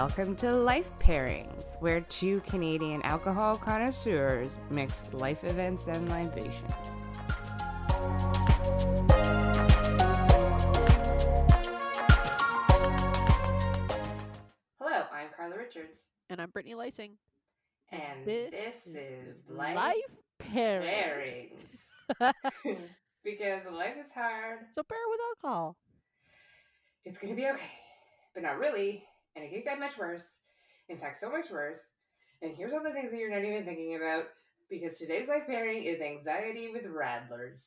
Welcome to Life Pairings, where two Canadian alcohol connoisseurs mix life events and libations. Hello, I'm Carla Richards. And I'm Brittany Leising. And this is Life Pairings. Because life is hard. So pair with alcohol. It's going to be okay, but not really. And it could get much worse. In fact, so much worse. And here's all the things that you're not even thinking about, because today's life pairing is anxiety with Radlers.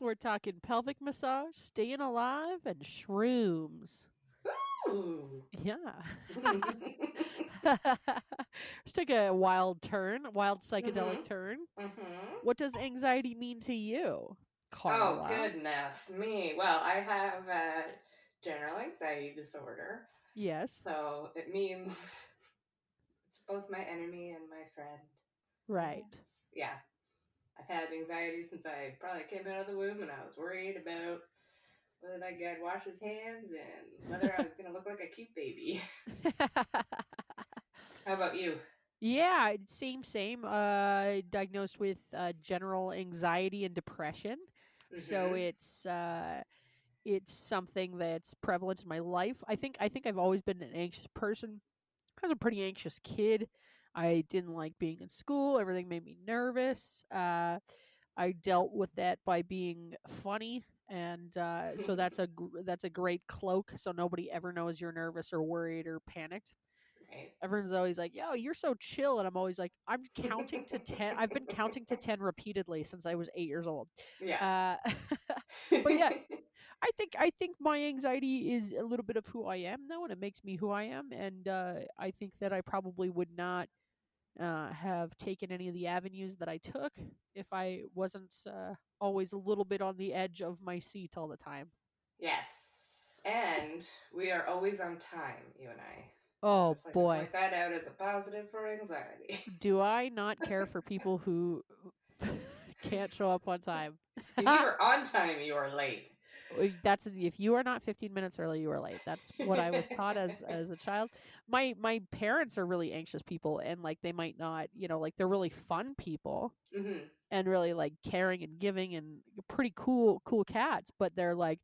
We're talking pelvic massage, staying alive, and shrooms. Ooh! Yeah. Let's take a wild turn, wild psychedelic turn. Mm-hmm. What does anxiety mean to you, Carla? Oh, goodness me. Well, I have general anxiety disorder. Yes. So it means it's both my enemy and my friend. Right. Yeah. I've had anxiety since I probably came out of the womb, and I was worried about whether that guy washed his hands and whether I was going to look like a cute baby. How about you? Yeah, same. Diagnosed with general anxiety and depression. Mm-hmm. So it's something that's prevalent in my life. I think I've always been an anxious person. I was a pretty anxious kid. I didn't like being in school. Everything made me nervous. I dealt with that by being funny, and so that's a great cloak. So nobody ever knows you're nervous or worried or panicked. Right. Everyone's always like, "Yo, you're so chill," and I'm always like, "I'm counting to 10. I've been counting to 10 repeatedly since I was 8 years old." Yeah. But yeah. I think my anxiety is a little bit of who I am now, and it makes me who I am. And I think that I probably would not have taken any of the avenues that I took if I wasn't always a little bit on the edge of my seat all the time. Yes, and we are always on time, you and I. Oh, just like boy! Point that out as a positive for anxiety. Do I not care for people who can't show up on time? If you are on time, you are late. That's if you are not 15 minutes early, you are late. That's what I was taught as a child. My parents are really anxious people, and like they might not, you know, like they're really fun people and really like caring and giving and pretty cool cats. But they're like,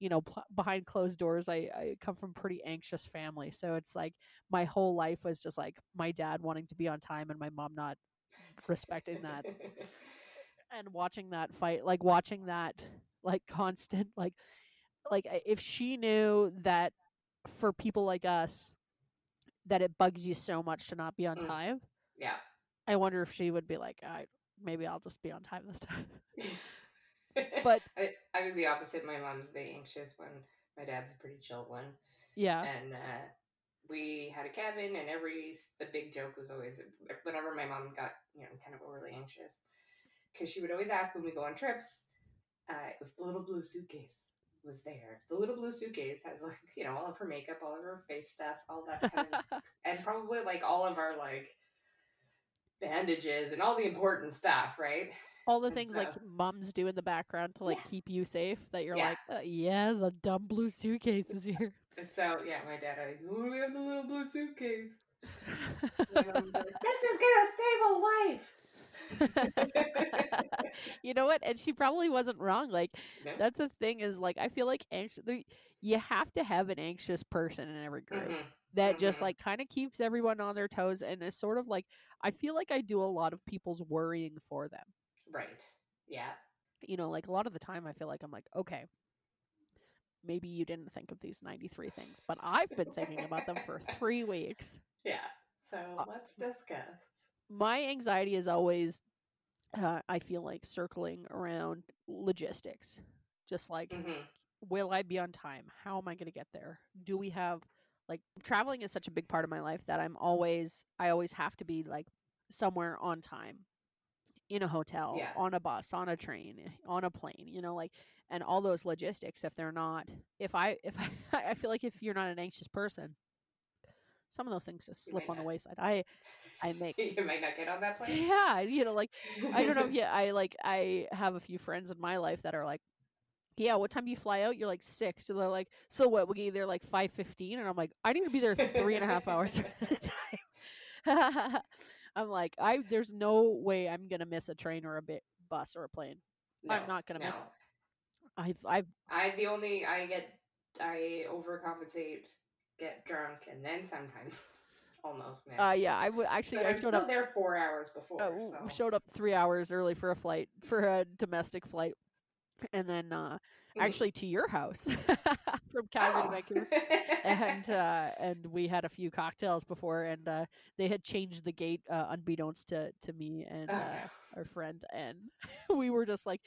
you know, behind closed doors. I come from a pretty anxious family, so it's like my whole life was just like my dad wanting to be on time and my mom not respecting that, and watching that fight, like watching that. Like constant, like if she knew that for people like us, that it bugs you so much to not be on time. Yeah. I wonder if she would be like, maybe I'll just be on time this time. But I was the opposite. My mom's the anxious one. My dad's a pretty chill one. Yeah. And we had a cabin, and the big joke was always whenever my mom got, you know, kind of overly anxious, because she would always ask when we go on trips. If the little blue suitcase was there. The little blue suitcase has, like, you know, all of her makeup, all of her face stuff, all that kind of, and probably like all of our like bandages and all the important stuff, right? All the things like moms do in the background to like keep you safe, that you're like, the dumb blue suitcase is here. And so my dad always, "Oh, we have the little blue suitcase." And I'm like, this is gonna save a life. You know what? And she probably wasn't wrong. Like, that's the thing is, like, I feel like you have to have an anxious person in every group that just like kind of keeps everyone on their toes, and is sort of like, I feel like I do a lot of people's worrying for them. Right. Yeah. You know, like a lot of the time I feel like I'm like, okay, maybe you didn't think of these 93 things, but I've been thinking about them for 3 weeks. Yeah. So let's discuss. My anxiety is always... I feel like circling around logistics, just like, will I be on time? How am I going to get there? Do we have, like, traveling is such a big part of my life that I always have to be like somewhere on time, in a hotel, on a bus, on a train, on a plane, you know, like, and all those logistics. I feel like if you're not an anxious person, some of those things just slip on the wayside. You might not get on that plane. Yeah, you know, like I don't know if I have a few friends in my life that are like, yeah, what time do you fly out? You're like 6. So they're like, so what? We'll get you there like 5:15. And I'm like, I need to be there 3.5 hours at a time. I'm like, there's no way I'm going to miss a train or bus or a plane. No, I'm not going to miss it. I overcompensate, get drunk, and then sometimes almost miss. Yeah, I would actually. But I showed up there 4 hours before. Showed up 3 hours early for a domestic flight, and then actually to your house from Calgary to Vancouver, and we had a few cocktails before, and they had changed the gate unbeknownst to me and our friend, and we were just like.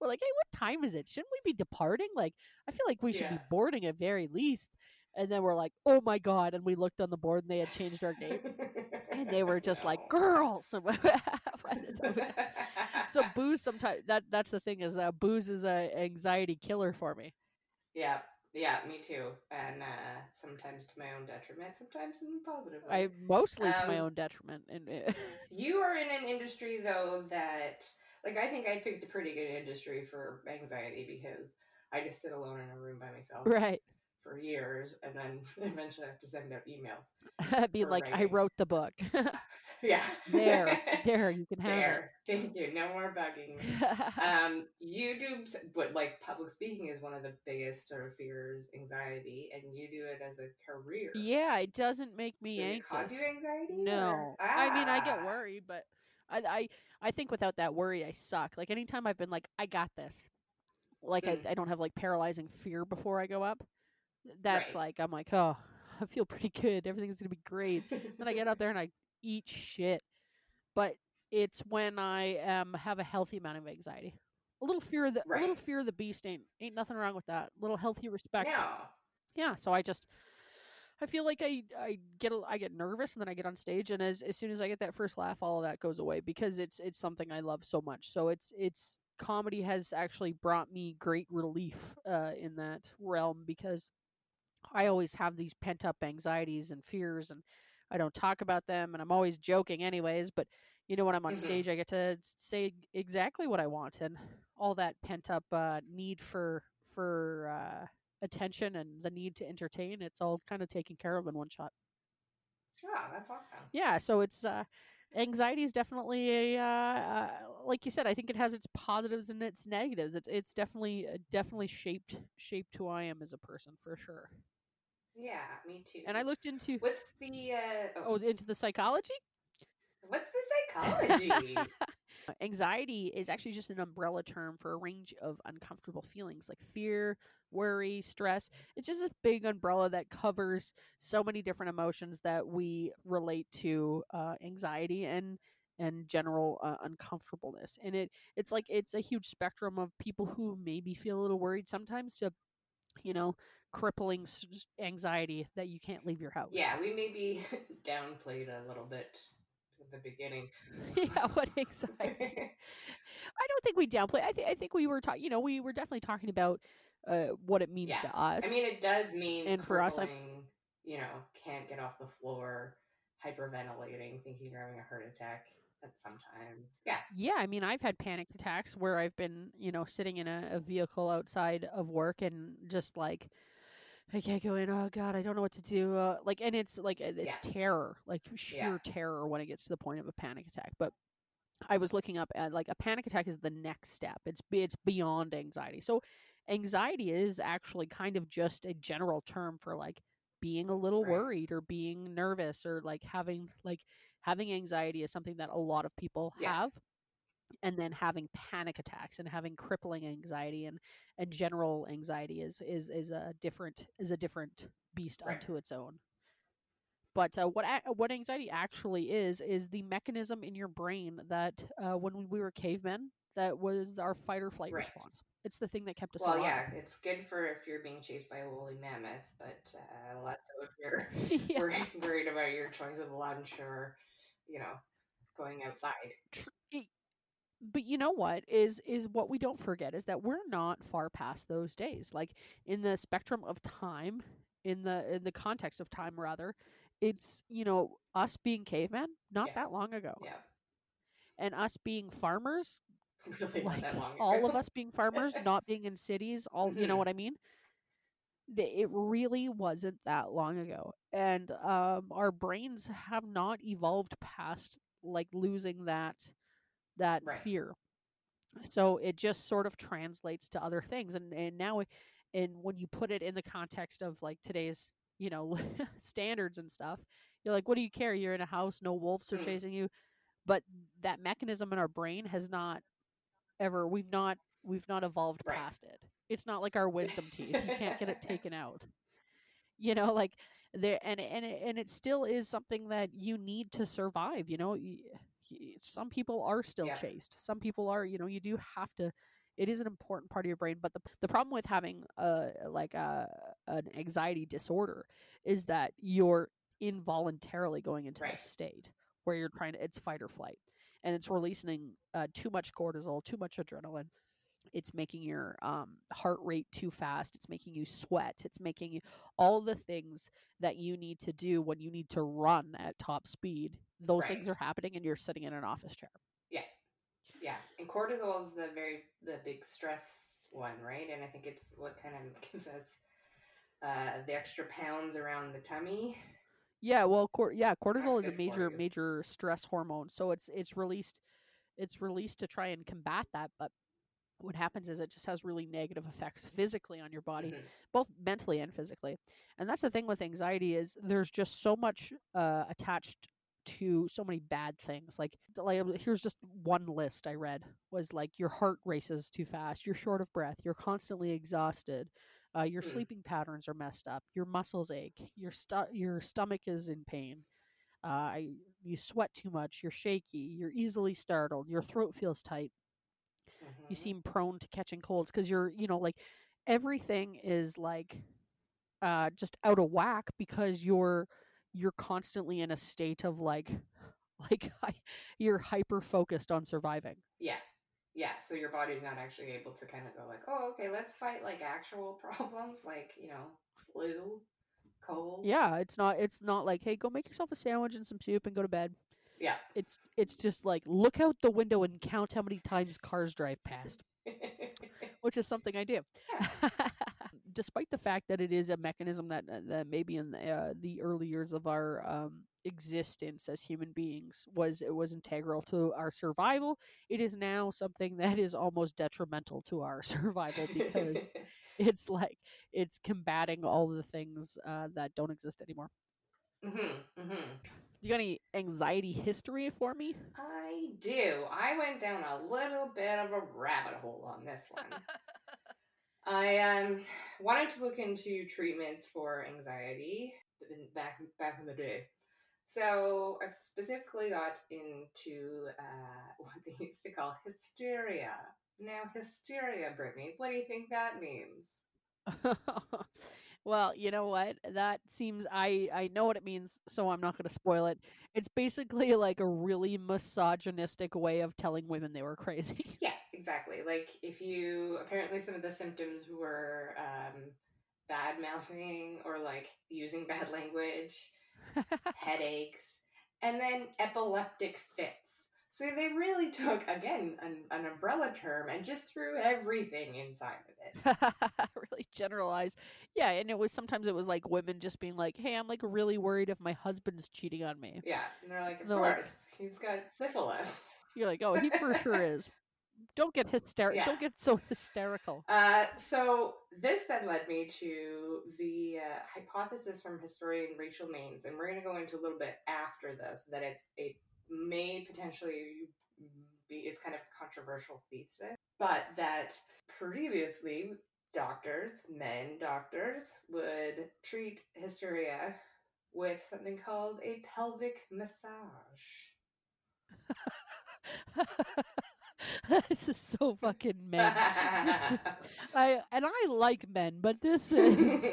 We're like, hey, what time is it? Shouldn't we be departing? Like, I feel like we should be boarding at very least. And then we're like, oh my God. And we looked on the board and they had changed our gate. And they were just like, girls. So booze sometimes, that's the thing is booze is an anxiety killer for me. Yeah. Yeah, me too. And sometimes to my own detriment, sometimes in a positive way. Mostly to my own detriment. You are in an industry though that... Like, I think I picked a pretty good industry for anxiety because I just sit alone in a room by myself for years, and then eventually I have to send out emails. Be like, writing. I wrote the book. Yeah. There, you can have it. Thank you. No more bugging. You do, but like public speaking is one of the biggest sort of fears, anxiety, and you do it as a career. Yeah, it doesn't make me anxious. Does it cause you anxiety? No. I mean, I get worried, but... I think without that worry, I suck. Like, anytime I've been like, I got this. Like, I don't have, like, paralyzing fear before I go up. That's like, I'm like, oh, I feel pretty good. Everything's going to be great. Then I get out there and I eat shit. But it's when I have a healthy amount of anxiety. A little fear of the, a little fear of the beast ain't nothing wrong with that. A little healthy respect. No. Yeah, so I just... I feel like I get nervous and then I get on stage and as soon as I get that first laugh, all of that goes away because it's something I love so much. So it's comedy has actually brought me great relief in that realm because I always have these pent up anxieties and fears and I don't talk about them and I'm always joking anyways. But you know when I'm on stage, I get to say exactly what I want and all that pent up need for attention and the need to entertain, it's all kind of taken care of in one shot. Yeah, that's awesome. Yeah, so it's anxiety is definitely like you said, I think it has its positives and its negatives. It's definitely shaped who I am as a person for sure. Yeah, me too. And I looked into into the psychology. What's the psychology? Anxiety is actually just an umbrella term for a range of uncomfortable feelings like fear, worry, stress. It's just a big umbrella that covers so many different emotions that we relate to anxiety and general uncomfortableness. And it's like it's a huge spectrum of people who maybe feel a little worried sometimes to crippling anxiety that you can't leave your house. Yeah, we may be downplayed a little bit. At the beginning. Yeah, what anxiety. I don't think we downplay. I think we were talking, we were definitely talking about what it means to us. I mean, it does mean, and for us, can't get off the floor, hyperventilating, thinking you're having a heart attack at sometimes. Yeah. Yeah. I mean, I've had panic attacks where I've been, sitting in a vehicle outside of work and just like, I can't go in. Oh God, I don't know what to do. And it's like, it's terror, like sheer terror when it gets to the point of a panic attack. But I was looking up at a panic attack is the next step. It's beyond anxiety. So anxiety is actually kind of just a general term for like being a little worried or being nervous or having anxiety is something that a lot of people have. And then having panic attacks and having crippling anxiety and general anxiety is a different beast unto its own. But what anxiety actually is the mechanism in your brain that when we were cavemen, that was our fight or flight response. It's the thing that kept us alive. Well, yeah, it's good for if you're being chased by a woolly mammoth, but less so if you're worried about your choice of lunch or going outside. But you know what is what we don't forget is that we're not far past those days. Like in the spectrum of time, in the context of time rather, it's us being cavemen not that long ago, and us being farmers really like that long ago. All of us being farmers, not being in cities, all you know what I mean? It really wasn't that long ago. And our brains have not evolved past like losing that right. fear. So it just sort of translates to other things. And now, and when you put it in the context of like today's, you know, standards and stuff, you're like, what do you care? You're in a house, no wolves are chasing you. But that mechanism in our brain has not ever, we've not evolved right. past it. It's not like our wisdom teeth. You can't get it taken out. You know, like there, and it still is something that you need to survive. You know, some people are still yeah. chased. Some people are, you know, you do have to, it is an important part of your brain. But the problem with having an anxiety disorder is that you're involuntarily going into right. this state where you're trying to, it's fight or flight, and it's releasing too much cortisol, too much adrenaline. It's making your heart rate too fast. It's making you sweat. It's making you all the things that you need to do when you need to run at top speed. Those right. things are happening, and you're sitting in an office chair. Yeah, yeah. And cortisol is the big stress one, right? And I think it's what kind of gives us the extra pounds around the tummy. Yeah, well, cortisol is a major stress hormone, so it's released to try and combat that, but. What happens is it just has really negative effects physically on your body, both mentally and physically. And that's the thing with anxiety is there's just so much attached to so many bad things. Like here's just one list I read was like your heart races too fast. You're short of breath. You're constantly exhausted. Your sleeping patterns are messed up. Your muscles ache. Your stomach is in pain. You sweat too much. You're shaky. You're easily startled. Your throat feels tight. You seem prone to catching colds because you're, you know, like everything is like just out of whack because you're constantly in a state of like you're hyper focused on surviving. Yeah. Yeah. So your body's not actually able to kind of go like, oh, okay, let's fight like actual problems like, you know, flu, cold. Yeah. It's not like, hey, go make yourself a sandwich and some soup and go to bed. Yeah. It's just like, look out the window and count how many times cars drive past, which is something I do. Yeah. Despite the fact that it is a mechanism that maybe in the early years of our existence as human beings was integral to our survival, it is now something that is almost detrimental to our survival because it's like, it's combating all the things that don't exist anymore. Mm-hmm, mm-hmm. You got any anxiety history for me? I do. I went down a little bit of a rabbit hole on this one. I wanted to look into treatments for anxiety back in the day. So I specifically got into what they used to call hysteria. Now, hysteria, Brittany, what do you think that means? Well, you know what? That seems, I know what it means, so I'm not going to spoil it. It's basically like a really misogynistic way of telling women they were crazy. Yeah, exactly. Like if you, apparently some of the symptoms were bad mouthing or like using bad language, headaches, and then epileptic fits. So they really took, again, an umbrella term and just threw everything inside of it. Really generalized. Yeah, and it was like women just being like, hey, I'm like really worried if my husband's cheating on me. Yeah, and they're like, of course, like, he's got syphilis. You're like, oh, he for sure is. Don't get hysterical. Yeah. Don't get so hysterical. So this then led me to the hypothesis from historian Rachel Maines, and we're going to go into a little bit after this, that it's a may potentially be, it's kind of a controversial thesis, but that previously men doctors would treat hysteria with something called a pelvic massage. This is so fucking men. I like men, but this is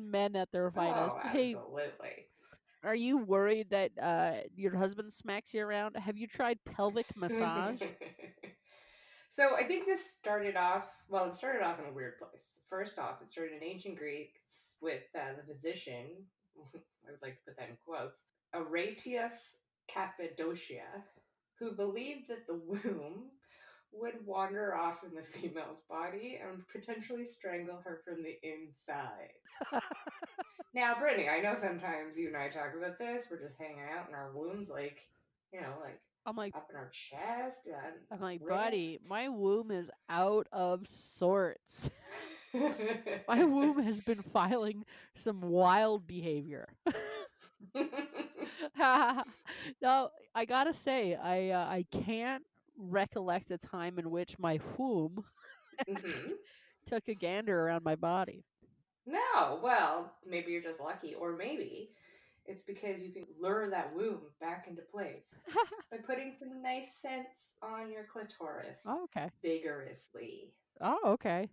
men at their finest. Oh, absolutely. Hey, are you worried that your husband smacks you around? Have you tried pelvic massage? So I think this started off, well, it started off in a weird place. First off, it started in ancient Greece with the physician, I would like to put that in quotes, Aretaeus Cappadocia, who believed that the womb would wander off in the female's body and potentially strangle her from the inside. Now, Brittany, I know sometimes you and I talk about this. We're just hanging out in our wombs, like, you know, like, I'm like up in our chest. And I'm like, wrist. Buddy, my womb is out of sorts. My womb has been filing some wild behavior. Now, I gotta say, I can't recollect a time in which my womb mm-hmm. took a gander around my body. No, well, maybe you're just lucky, or maybe it's because you can lure that womb back into place by putting some nice scents on your clitoris. Oh, okay. Vigorously. Oh, okay.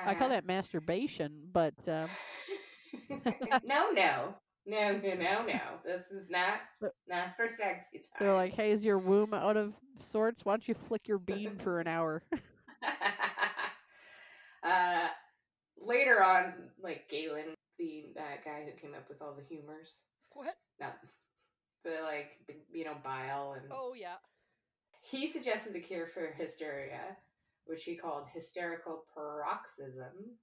I call that masturbation, but... No. This is not for sexy time. They're like, hey, is your womb out of sorts? Why don't you flick your bean for an hour? Later on, like Galen, the guy who came up with all the humors. What? No. The, like, you know, bile and... Oh, yeah. He suggested the cure for hysteria, which he called hysterical paroxysm.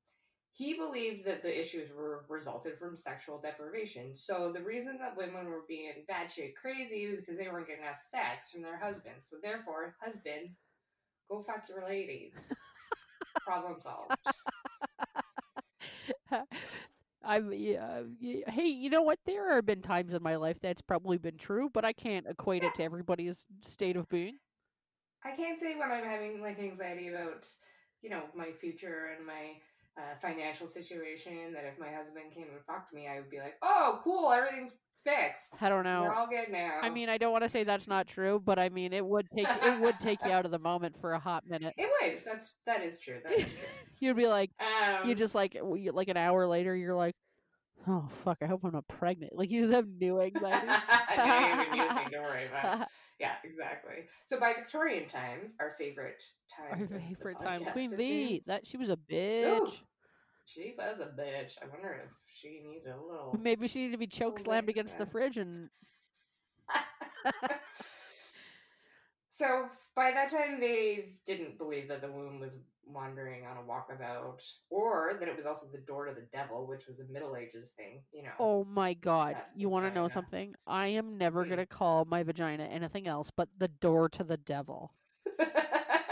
He believed that the issues were resulted from sexual deprivation. So the reason that women were being batshit crazy was because they weren't getting enough sex from their husbands. So therefore, husbands, go fuck your ladies. Problem solved. Hey, you know what? There have been times in my life that's probably been true, but I can't equate it to everybody's state of being. I can't say when I'm having, like, anxiety about, you know, my future and my... financial situation that if my husband came and fucked me, I would be like, oh, cool, everything's fixed. I don't know. We're all good now. I mean, I don't want to say that's not true, but I mean, it would take you out of the moment for a hot minute. It would. That is true. That is true. You'd be like, you just like an hour later, you're like, oh fuck, I hope I'm not pregnant. Like you just have new anxiety. Don't worry about it. Yeah, exactly. So by Victorian times, our favorite time, Queen V. That she was a bitch. Ooh, she was a bitch. I wonder if she needed a little. Maybe she needed to be choke slammed against the fridge and. So by that time, they didn't believe that the womb was wandering on a walkabout, or that it was also the door to the devil, which was a Middle Ages thing, you know. Oh my God. You want to know something? I am never going to call my vagina anything else but the door to the devil.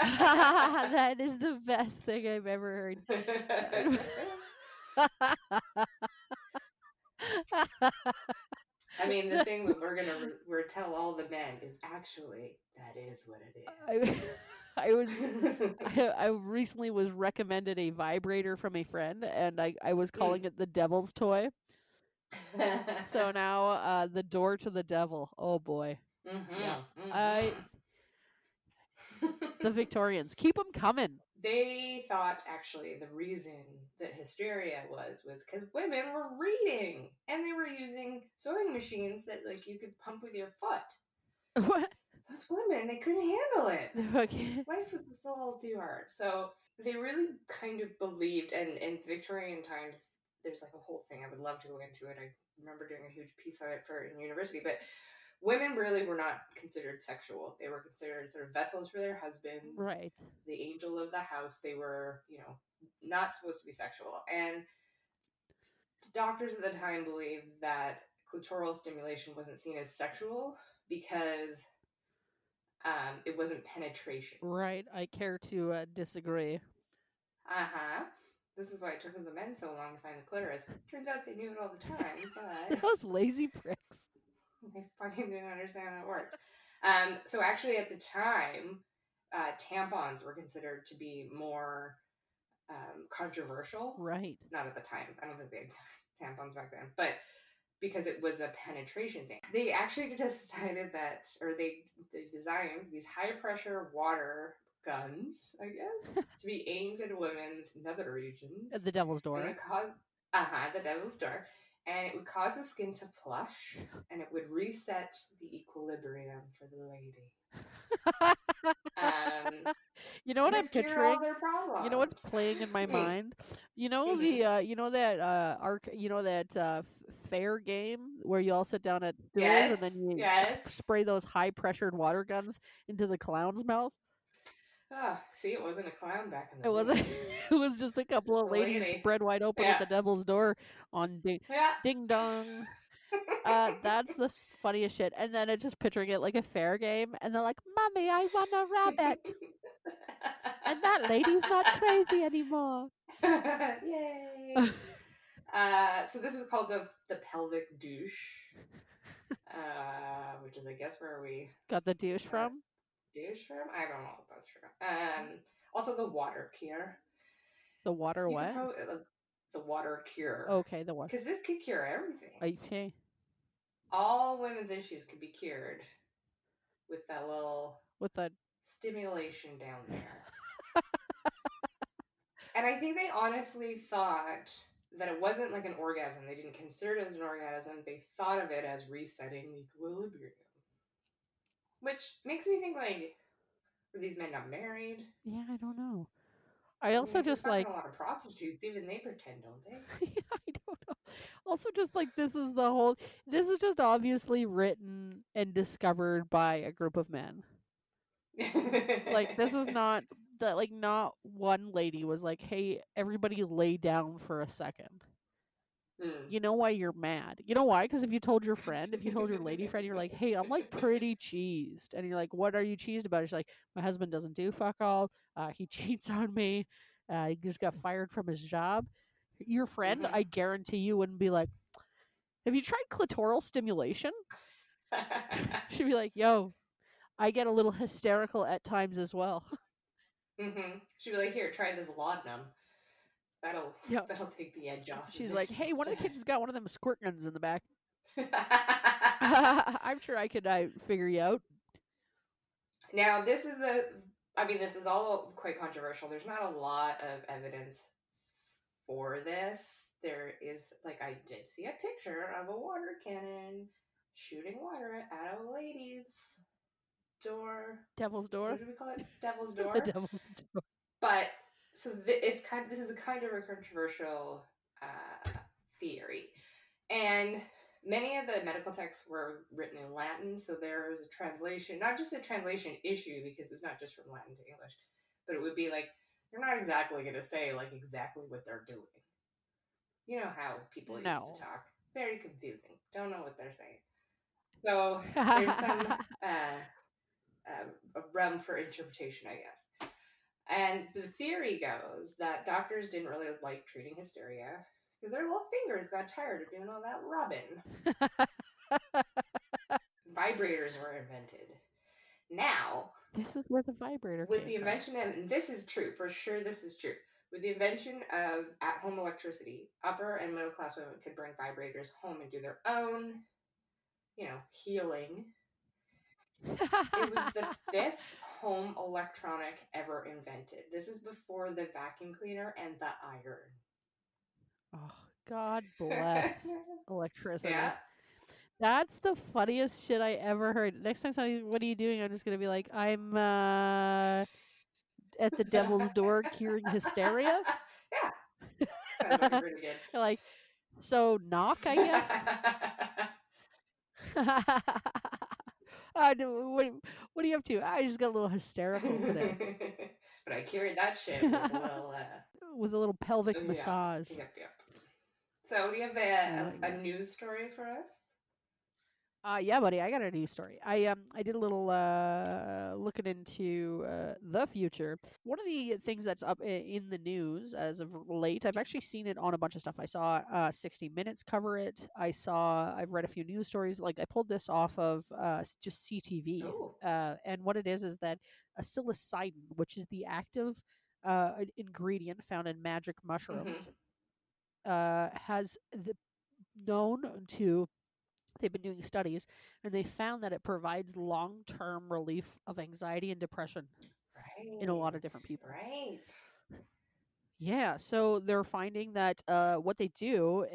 That is the best thing I've ever heard. I mean, the thing that we're going to tell all the men is actually, that is what it is. I recently was recommended a vibrator from a friend, and I was calling it the devil's toy. So now the door to the devil. Oh, boy. Mm-hmm. Yeah. Mm-hmm. The Victorians, keep them coming. They thought, actually, the reason that hysteria was because women were reading and they were using sewing machines that, like, you could pump with your foot. What? Those women, they couldn't handle it. Okay. Life was just a little too hard. So they really kind of believed, and in Victorian times, there's, like, a whole thing. I would love to go into it. I remember doing a huge piece on it in university, but... Women really were not considered sexual. They were considered sort of vessels for their husbands. Right. The angel of the house. They were, you know, not supposed to be sexual. And doctors at the time believed that clitoral stimulation wasn't seen as sexual because it wasn't penetration. Right. I care to disagree. Uh-huh. This is why it took the men so long to find the clitoris. Turns out they knew it all the time, but... Those lazy pricks. I fucking didn't understand how it worked. So actually at the time, tampons were considered to be more controversial. Right. Not at the time. I don't think they had tampons back then. But because it was a penetration thing. They actually decided that, or they designed these high-pressure water guns, I guess, to be aimed at women's nether regions. The devil's door. The devil's door. And it would cause the skin to flush, and it would reset the equilibrium for the lady. You know what I'm picturing? You know what's playing in my mind? You know mm-hmm. that fair game where you all sit down at stools and then you spray those high pressured water guns into the clown's mouth. Oh, see, it wasn't a clown back in the day. It wasn't. It was just a couple of ladies spread wide open at the devil's door on ding dong. That's the funniest shit. And then it's just picturing it like a fair game. And they're like, "Mommy, I want a rabbit." And that lady's not crazy anymore. Yay. So this was called the pelvic douche, which is, I guess, where we got the douche from. Douche from? I don't know about sure. Also the water cure. The water what? The water cure. Okay, the water. Because this could cure everything. Okay. All women's issues could be cured with that little stimulation down there. And I think they honestly thought that it wasn't like an orgasm. They didn't consider it as an orgasm. They thought of it as resetting the equilibrium. Which makes me think, like, were these men not married? Yeah, I don't know. I also just like a lot of prostitutes, even they pretend, don't they? Yeah, I don't know. Also, just like this is just obviously written and discovered by a group of men. Like, this is not that, like, not one lady was like, "Hey, everybody lay down for a second." You know why you're mad? You know why? Because if you told your lady friend, you're like, "Hey, I'm like pretty cheesed," and you're like, "What are you cheesed about?" She's like, "My husband doesn't do fuck all. He cheats on me. He just got fired from his job." Your friend, I guarantee you, wouldn't be like, "Have you tried clitoral stimulation?" She'd be like, "Yo, I get a little hysterical at times as well." She'd be like, "Here, try this laudanum. That'll take the edge off." She's like, "Hey, one of the kids has got one of them squirt guns in the back. I'm sure I could figure you out." Now, this is all quite controversial. There's not a lot of evidence for this. There is, like, I did see a picture of a water cannon shooting water at a lady's door. Devil's door? What do we call it? Devil's door? The devil's door. But... so this is a kind of a controversial theory. And many of the medical texts were written in Latin, so there was a translation, not just a translation issue, because it's not just from Latin to English, but it would be like, they're not exactly going to say, like, exactly what they're doing. You know how people used to talk. Very confusing. Don't know what they're saying. So there's some room for interpretation, I guess. And the theory goes that doctors didn't really like treating hysteria because their little fingers got tired of doing all that rubbing. Vibrators were invented. Now, this is where the vibrator came from. With the invention of, and this is true, for sure this is true, with the invention of at-home electricity, upper and middle class women could bring vibrators home and do their own, healing. It was the fifth home electronic ever invented. This is before the vacuum cleaner and the iron. Oh, God bless electricity. Yeah. That's the funniest shit I ever heard. Next time somebody, "What are you doing?" I'm just going to be like, "I'm at the devil's door curing hysteria." Yeah. Sounds like pretty good. Like, "So knock, I guess." What are you up to? I just got a little hysterical today. But I cured that shit with a little... with a little pelvic massage. Yep. So do you have a news story for us? Yeah, buddy. I got a news story. I did a little looking into the future. One of the things that's up in the news as of late, I've actually seen it on a bunch of stuff. I saw 60 Minutes cover it. I've read a few news stories. Like, I pulled this off of just CTV. And what it is that a psilocybin, which is the active ingredient found in magic mushrooms, has known to... They've been doing studies, and they found that it provides long-term relief of anxiety and depression in a lot of different people. Right. Yeah, so they're finding that what they do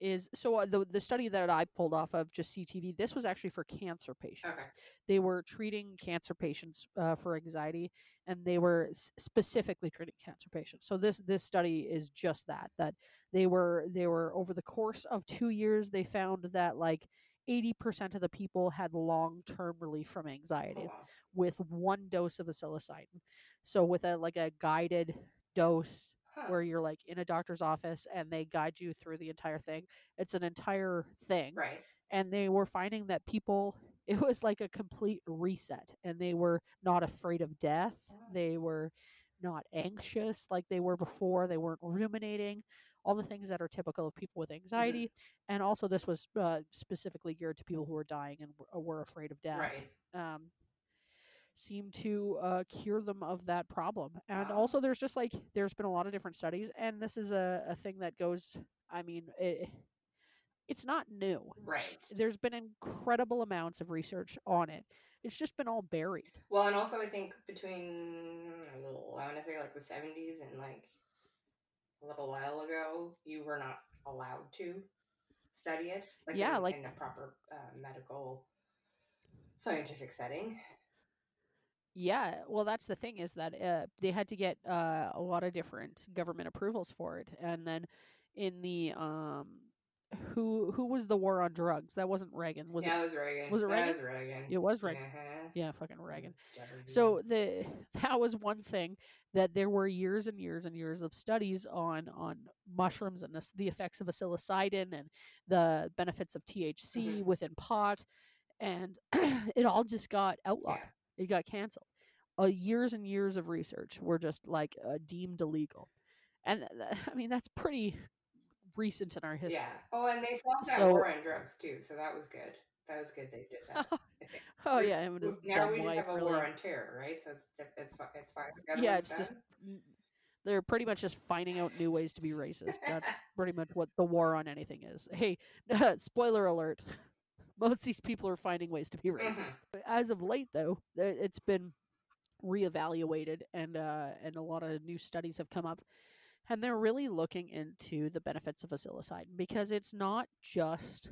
is... So the study that I pulled off of just CTV, this was actually for cancer patients. Okay. They were treating cancer patients for anxiety, and they were specifically treating cancer patients. So this study is just that they were over the course of 2 years, they found that like 80% of the people had long-term relief from anxiety, with one dose of a psilocybin. So with a guided dose where you're like in a doctor's office and they guide you through the entire thing. It's an entire thing. Right. And they were finding that people, it was like a complete reset, and they were not afraid of death. They were not anxious like they were before. They weren't ruminating, all the things that are typical of people with anxiety. Mm-hmm. And also this was specifically geared to people who were dying and were afraid of death. Right. Seem to cure them of that problem. And also there's just like, there's been a lot of different studies, and this is a thing that goes, I mean, it's not new. Right. There's been incredible amounts of research on it. It's just been all buried. Well, and also I think between, I want to say like the 70s and like a little while ago, you were not allowed to study it. Like in a proper medical scientific setting. Yeah, well, that's the thing, is that they had to get a lot of different government approvals for it. And then in the who was the war on drugs? That wasn't Reagan, was it? Yeah, it was Reagan. Was it Reagan? That was Reagan. It was Reagan. Uh-huh. Yeah, fucking Reagan. W. So that was one thing, that there were years and years and years of studies on mushrooms and the effects of psilocybin and the benefits of THC within pot, and it all just got outlawed. Yeah. It got canceled. Years and years of research were just like deemed illegal. And I mean, that's pretty recent in our history. Yeah. Oh, and they fought that war on drugs too. So that was good. That was good. They did that. Oh yeah. And now we just have a war on terror, right? So it's fine. It's just, they're pretty much just finding out new ways to be racist. That's pretty much what the war on anything is. Hey, spoiler alert. Most of these people are finding ways to be racist. Mm-hmm. As of late, though, it's been reevaluated, and a lot of new studies have come up, and they're really looking into the benefits of psilocybin, because it's not just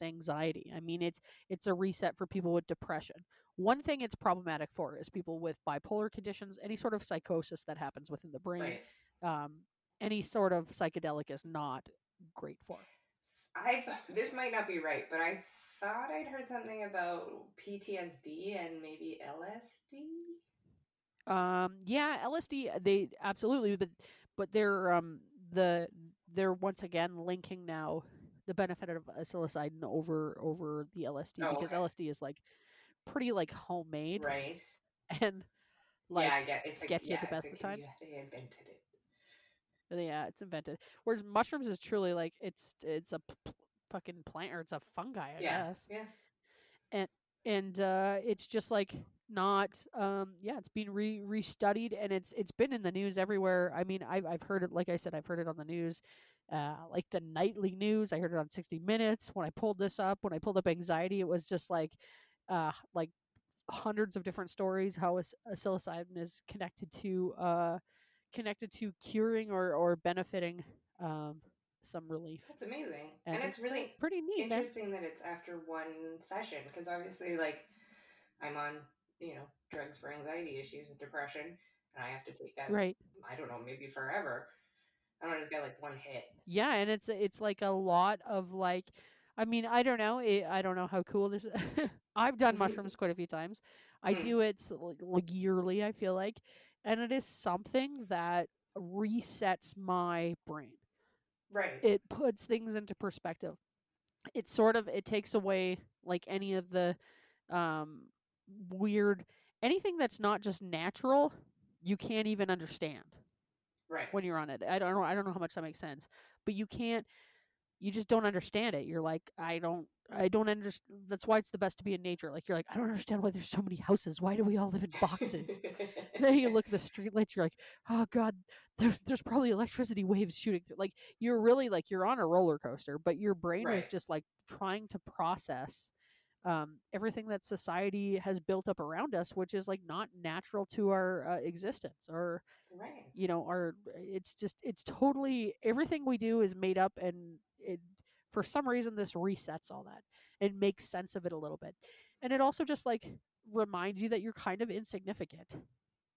anxiety. I mean, it's a reset for people with depression. One thing it's problematic for is people with bipolar conditions, any sort of psychosis that happens within the brain. Right. Any sort of psychedelic is not great for it. This might not be right, but I thought I'd heard something about PTSD and maybe LSD. LSD. They absolutely, but they're they're once again linking now the benefit of psilocybin over the LSD, because LSD is like pretty like homemade, right? And like sketchy at the best of times. They invented it. Yeah, it's invented. Whereas mushrooms is truly like it's a fucking plant, or it's a fungi, I guess. Yeah. And it's just like not it's being restudied, and it's been in the news everywhere. I mean, I've heard it, like I said, I've heard it on the news, like the nightly news. I heard it on 60 Minutes. When I pulled up anxiety, it was just like hundreds of different stories how psilocybin is connected to curing or benefiting some relief. That's amazing. And it's really pretty neat. Interesting that it's after one session, because obviously like I'm on, drugs for anxiety issues and depression, and I have to take that, right? I don't know, maybe forever. I don't just get like one hit. Yeah. And it's like a lot of like, I mean, I don't know. I don't know how cool this is. I've done mushrooms quite a few times. I do it like yearly, I feel like. And it is something that resets my brain. Right. It puts things into perspective. It sort of, it takes away like any of the weird, anything that's not just natural, you can't even understand. Right. When you're on it. I don't know how much that makes sense, but you just don't understand it. You're like, I don't understand. That's why it's the best to be in nature. Like, you're like, I don't understand why there's so many houses. Why do we all live in boxes? And then you look at the streetlights. You're like, oh God, there's probably electricity waves shooting through. Like, you're really like, you're on a roller coaster, but your brain is just like trying to process everything that society has built up around us, which is like not natural to our existence, or it's totally, everything we do is made up, and it, for some reason, this resets all that and makes sense of it a little bit. And it also just like reminds you that you're kind of insignificant.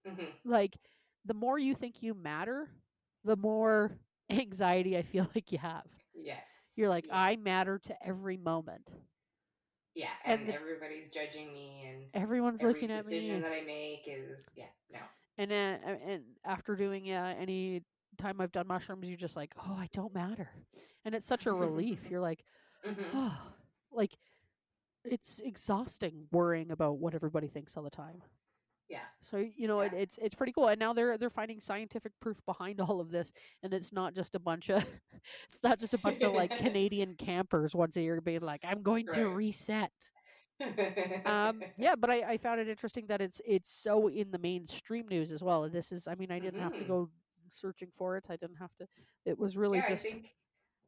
Mm-hmm. Like, the more you think you matter, the more anxiety I feel like you have. Yes. You're like, I matter to every moment. Yeah, and everybody's judging me, and everyone's looking at me. Every decision that I make is, yeah, no. And after doing any time I've done mushrooms, you're just like, oh, I don't matter. And it's such a relief. You're like, mm-hmm. oh, like it's exhausting worrying about what everybody thinks all the time. Yeah. So, you know, it's pretty cool. And now they're finding scientific proof behind all of this. And it's not just a bunch of, it's not just a bunch of like Canadian campers once a year being like, I'm going to reset. Yeah, but I found it interesting that it's so in the mainstream news as well. This is, I mean, I didn't have to go searching for it. I didn't have to, it was really just. I think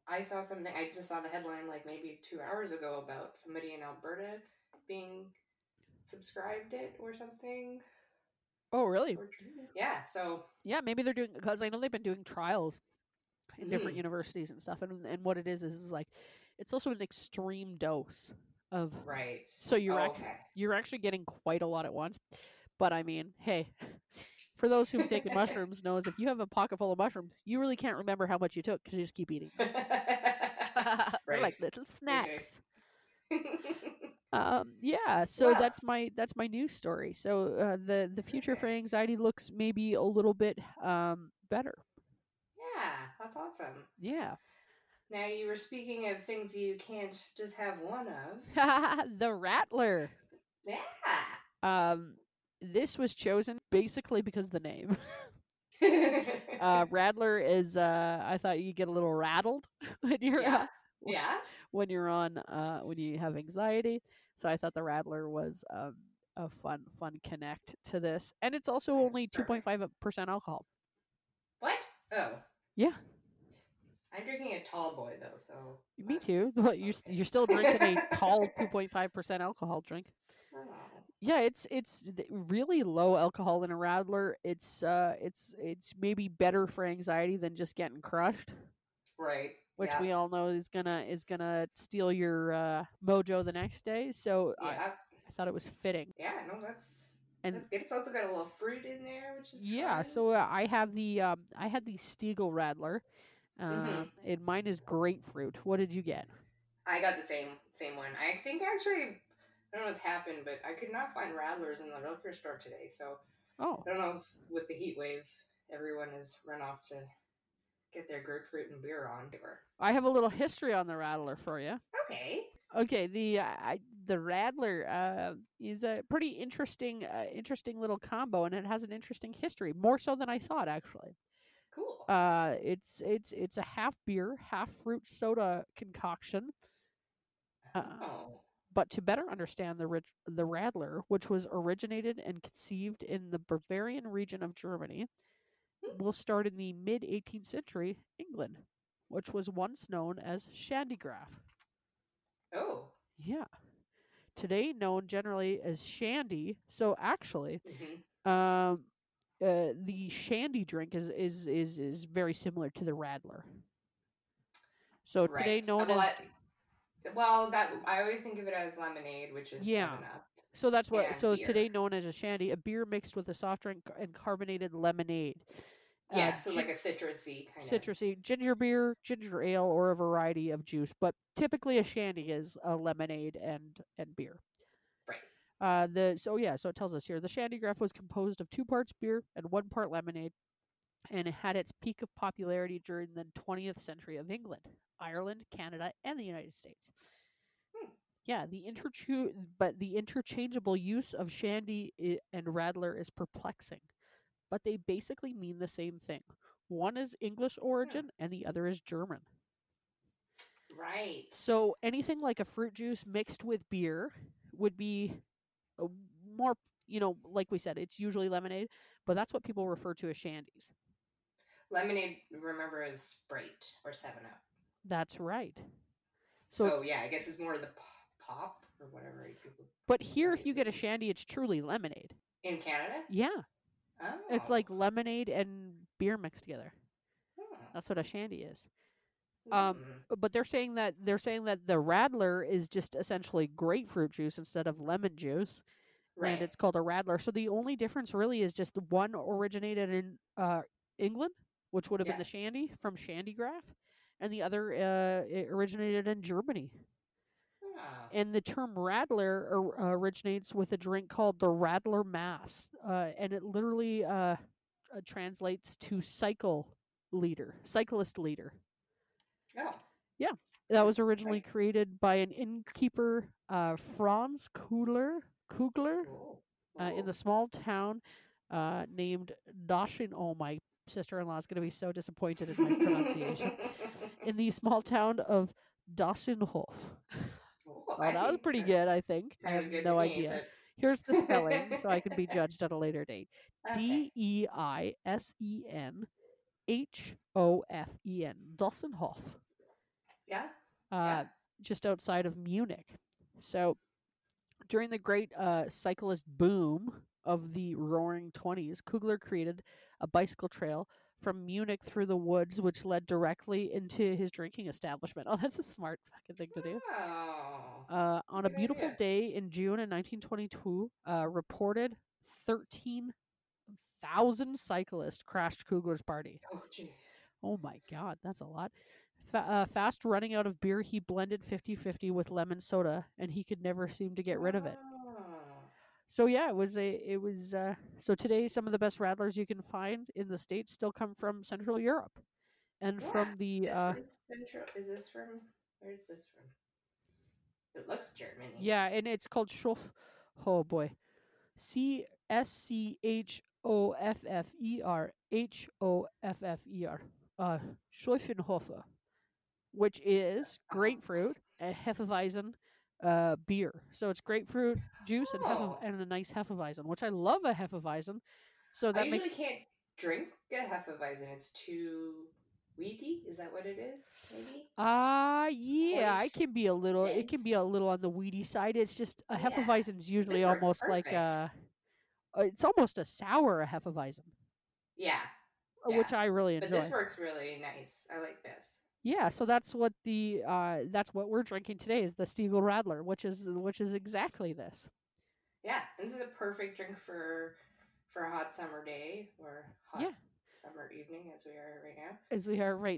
I saw something, I just saw the headline like maybe 2 hours ago about somebody in Alberta being subscribed it or something. Oh, really? Yeah. So yeah, maybe they're doing, because I know they've been doing trials in different universities and stuff, and what it is like it's also an extreme dose of so you're you're actually getting quite a lot at once. But I mean, hey, for those who've taken mushrooms knows if you have a pocket full of mushrooms, you really can't remember how much you took because you just keep eating. They're like little snacks. So that's my new story. So the future for anxiety looks maybe a little bit better. Yeah, that's awesome. Yeah. Now you were speaking of things you can't just have one of. The Radler. Yeah. This was chosen basically because of the name. Radler is I thought you get a little rattled when you're when you have anxiety. So I thought the Radler was a fun connect to this, and it's also only 2.5% alcohol. What? Oh. Yeah. I'm drinking a tall boy though, so. Me too. But you're still drinking a tall 2.5% alcohol drink. Oh. Yeah, it's really low alcohol in a Radler. It's maybe better for anxiety than just getting crushed. Right. Which we all know is gonna steal your mojo the next day. So I thought it was fitting. Yeah, no, that's good. It's also got a little fruit in there, which is fun. So I had the Stiegl Radler. And mine is grapefruit. What did you get? I got the same one. I think actually I don't know what's happened, but I could not find Radlers in the liquor store today. So I don't know if with the heat wave everyone has run off to get their grapefruit and beer on. I have a little history on the Radler for you. Okay. Okay. The Radler is a pretty interesting little combo, and it has an interesting history, more so than I thought, actually. Cool. It's a half beer, half fruit soda concoction. But to better understand the Radler, which was originated and conceived in the Bavarian region of Germany. Will start in the mid-18th century England, which was once known as Shandygraf. Oh. Yeah. Today known generally as Shandy. So actually, the Shandy drink is very similar to the Radler. So today known I always think of it as lemonade, which is 7-Up. So that's what. Yeah, so beer. Today known as a shandy, a beer mixed with a soft drink and carbonated lemonade. Yeah, so like a citrusy ginger beer, ginger ale, or a variety of juice. But typically, a shandy is a lemonade and beer. Right. So it tells us here the Shandygraf was composed of 2 parts beer and 1 part lemonade, and it had its peak of popularity during the 20th century of England, Ireland, Canada, and the United States. Yeah, the interchangeable use of Shandy and Radler is perplexing, but they basically mean the same thing. One is English origin and the other is German. Right. So anything like a fruit juice mixed with beer would be more, you know, like we said, it's usually lemonade, but that's what people refer to as shandies. Lemonade, remember, is Sprite or 7-Up. That's right. So yeah, I guess it's more the pop or whatever. But here, if you get a shandy, it's truly lemonade. In Canada? Yeah. Oh. It's like lemonade and beer mixed together. Oh. That's what a shandy is. But they're saying that the Radler is just essentially grapefruit juice instead of lemon juice. Right. And it's called a Radler. So the only difference really is just the one originated in England, which would have been the shandy from Shandygraf, and the other originated in Germany. And the term Radler originates with a drink called the Radler Mass, and it literally translates to cyclist leader. Oh. Yeah. That was originally created by an innkeeper, Franz Kugler in the small town named Dossenhof. Oh, my sister-in-law is going to be so disappointed in my pronunciation. In the small town of Dossenhof. Well, that was pretty good, I think. I have no idea. Here's the spelling, so I can be judged at a later date. Okay. D-E-I-S-E-N-H-O-F-E-N. Dossenhof. Yeah. Just outside of Munich. So during the great cyclist boom of the Roaring 20s, Kugler created a bicycle trail from Munich through the woods, which led directly into his drinking establishment. Oh, that's a smart fucking thing to do. On a beautiful day in June in 1922, reported 13,000 cyclists crashed Kugler's party. Oh, jeez. Oh, my God. That's a lot. Fast running out of beer, he blended 50-50 with lemon soda, and he could never seem to get rid of it. So yeah, so today some of the best Radlers you can find in the States still come from Central Europe, and from the Where is this from? It looks Germany. Yeah, and it's called Schöfferhofer. Schöfferhofer, which is grapefruit and hefeweizen beer. So it's grapefruit juice and a nice hefeweizen, which I love a hefeweizen. So that I usually can't drink a hefeweizen. It's too weedy. Is that what it is? Maybe. Yeah, I can be a little. Dense. It can be a little on the weedy side. It's just a hefeweizen's usually almost perfect. Like a. It's almost a sour hefeweizen. Yeah. Yeah. Which I really enjoy. But this works really nice. I like this. Yeah, so that's what the that's what we're drinking today is the Stiegl Radler, which is exactly this. Yeah, this is a perfect drink for a hot summer day or summer evening as we are right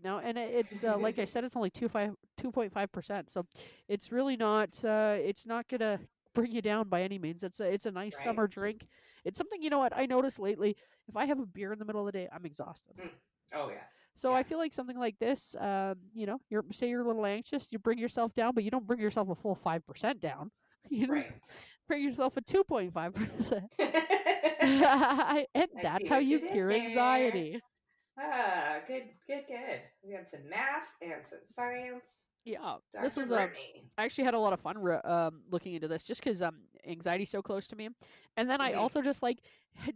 now. And it's like I said, it's only 2.5%, so it's really not it's not gonna bring you down by any means. It's a nice summer drink. It's something, you know what, I noticed lately, if I have a beer in the middle of the day, I'm exhausted. Oh, yeah. So I feel like something like this, you know, you're a little anxious, you bring yourself down, but you don't bring yourself a full 5% down. You bring yourself a 2.5%. And that's how you cure anxiety. Ah, good. We had some math and some science. Yeah, Dr. This was I actually had a lot of fun looking into this, just because anxiety's so close to me, and then I also just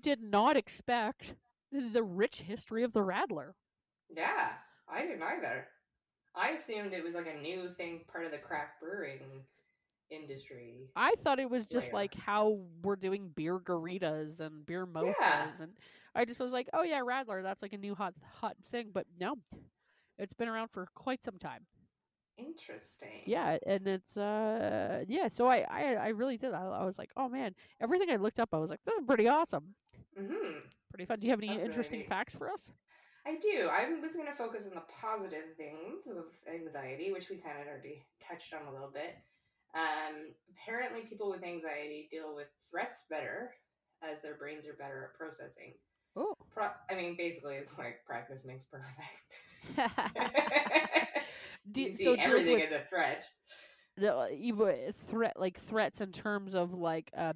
did not expect the rich history of the Radler. Yeah, I didn't either. I assumed it was like a new thing, part of the craft brewing industry. I thought it was just like how we're doing beer garitas and beer mochas, and I just was like, oh yeah, Radler, that's like a new hot thing. But no, it's been around for quite some time. Interesting. Yeah, and it's so I really did. I was like, oh man, everything I looked up, I was like, this is pretty awesome. Mm-hmm. Pretty fun. Do you have any interesting facts for us? I do. I was going to focus on the positive things of anxiety, which we kind of already touched on a little bit. Apparently, people with anxiety deal with threats better as their brains are better at processing. Oh. I mean, basically, it's like practice makes perfect. You see everything as a threat. Threats in terms of like a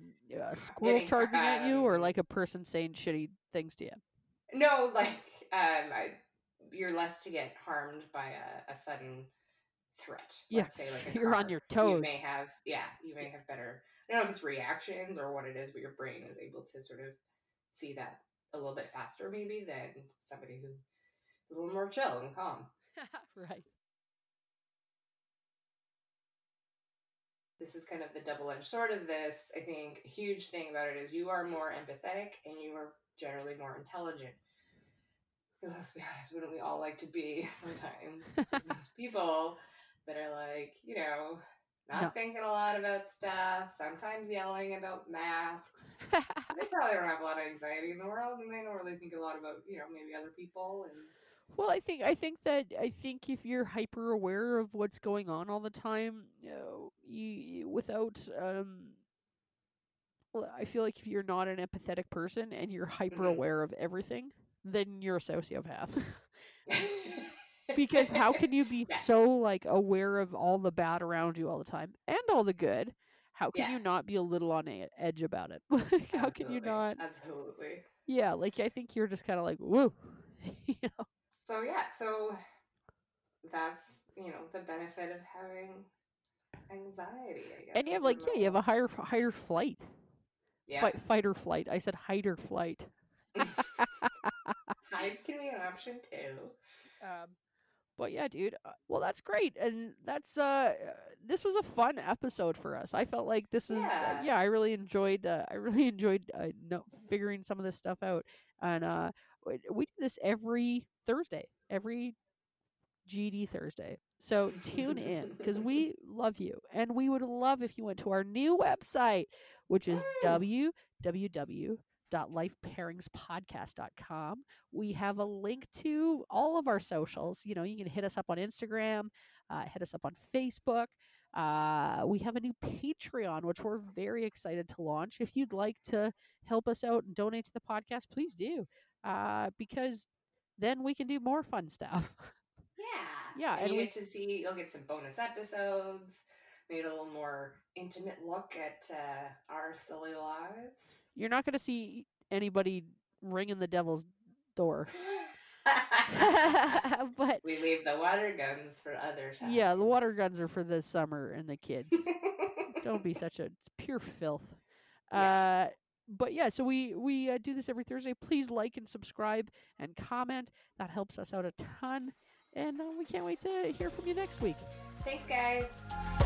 squirrel charging at you, or like a person saying shitty things to you. No, like you're less to get harmed by a sudden threat. Yes, yeah. Like you're on your toes. You may have better. I don't know if it's reactions or what it is, but your brain is able to sort of see that a little bit faster, maybe, than somebody who's a little more chill and calm. Right. This is kind of the double-edged sword of this. I think a huge thing about it is you are more empathetic and you are generally more intelligent. Because let's be honest, wouldn't we all like to be sometimes? It's just those people that are like, you know, not thinking a lot about stuff, sometimes yelling about masks. They probably don't have a lot of anxiety in the world, and they don't really think a lot about, you know, maybe other people and... Well, I think if you're hyper aware of what's going on all the time, without I feel like if you're not an empathetic person and you're hyper aware of everything, then you're a sociopath. Because how can you be so like aware of all the bad around you all the time and all the good? How can you not be a little on edge about it? Like, how can you not? Absolutely. Yeah, like I think you're just kind of like, woo. You know? So yeah, so that's, you know, the benefit of having anxiety, I guess. And you have like, you have a higher flight. Yeah. Fight or flight. I said hide or flight. Hide can be an option too. But yeah, dude. Well, that's great, and that's this was a fun episode for us. I felt like this is I really enjoyed. I really enjoyed figuring some of this stuff out, and we do this every Thursday, every GD Thursday. So tune in because we love you, and we would love if you went to our new website, which is www.lifepairingspodcast.com. We have a link to all of our socials. You know, you can hit us up on Instagram, hit us up on Facebook. We have a new Patreon, which we're very excited to launch. If you'd like to help us out and donate to the podcast, please do, because then we can do more fun stuff. Yeah. And you get to see, you'll get some bonus episodes, maybe a little more intimate look at our silly lives. You're not going to see anybody ringing the devil's door. But we leave the water guns for other times. Yeah, the water guns are for the summer and the kids. Don't be such it's pure filth. Yeah. But yeah, so we do this every Thursday. Please like and subscribe and comment. That helps us out a ton. And we can't wait to hear from you next week. Thanks, guys.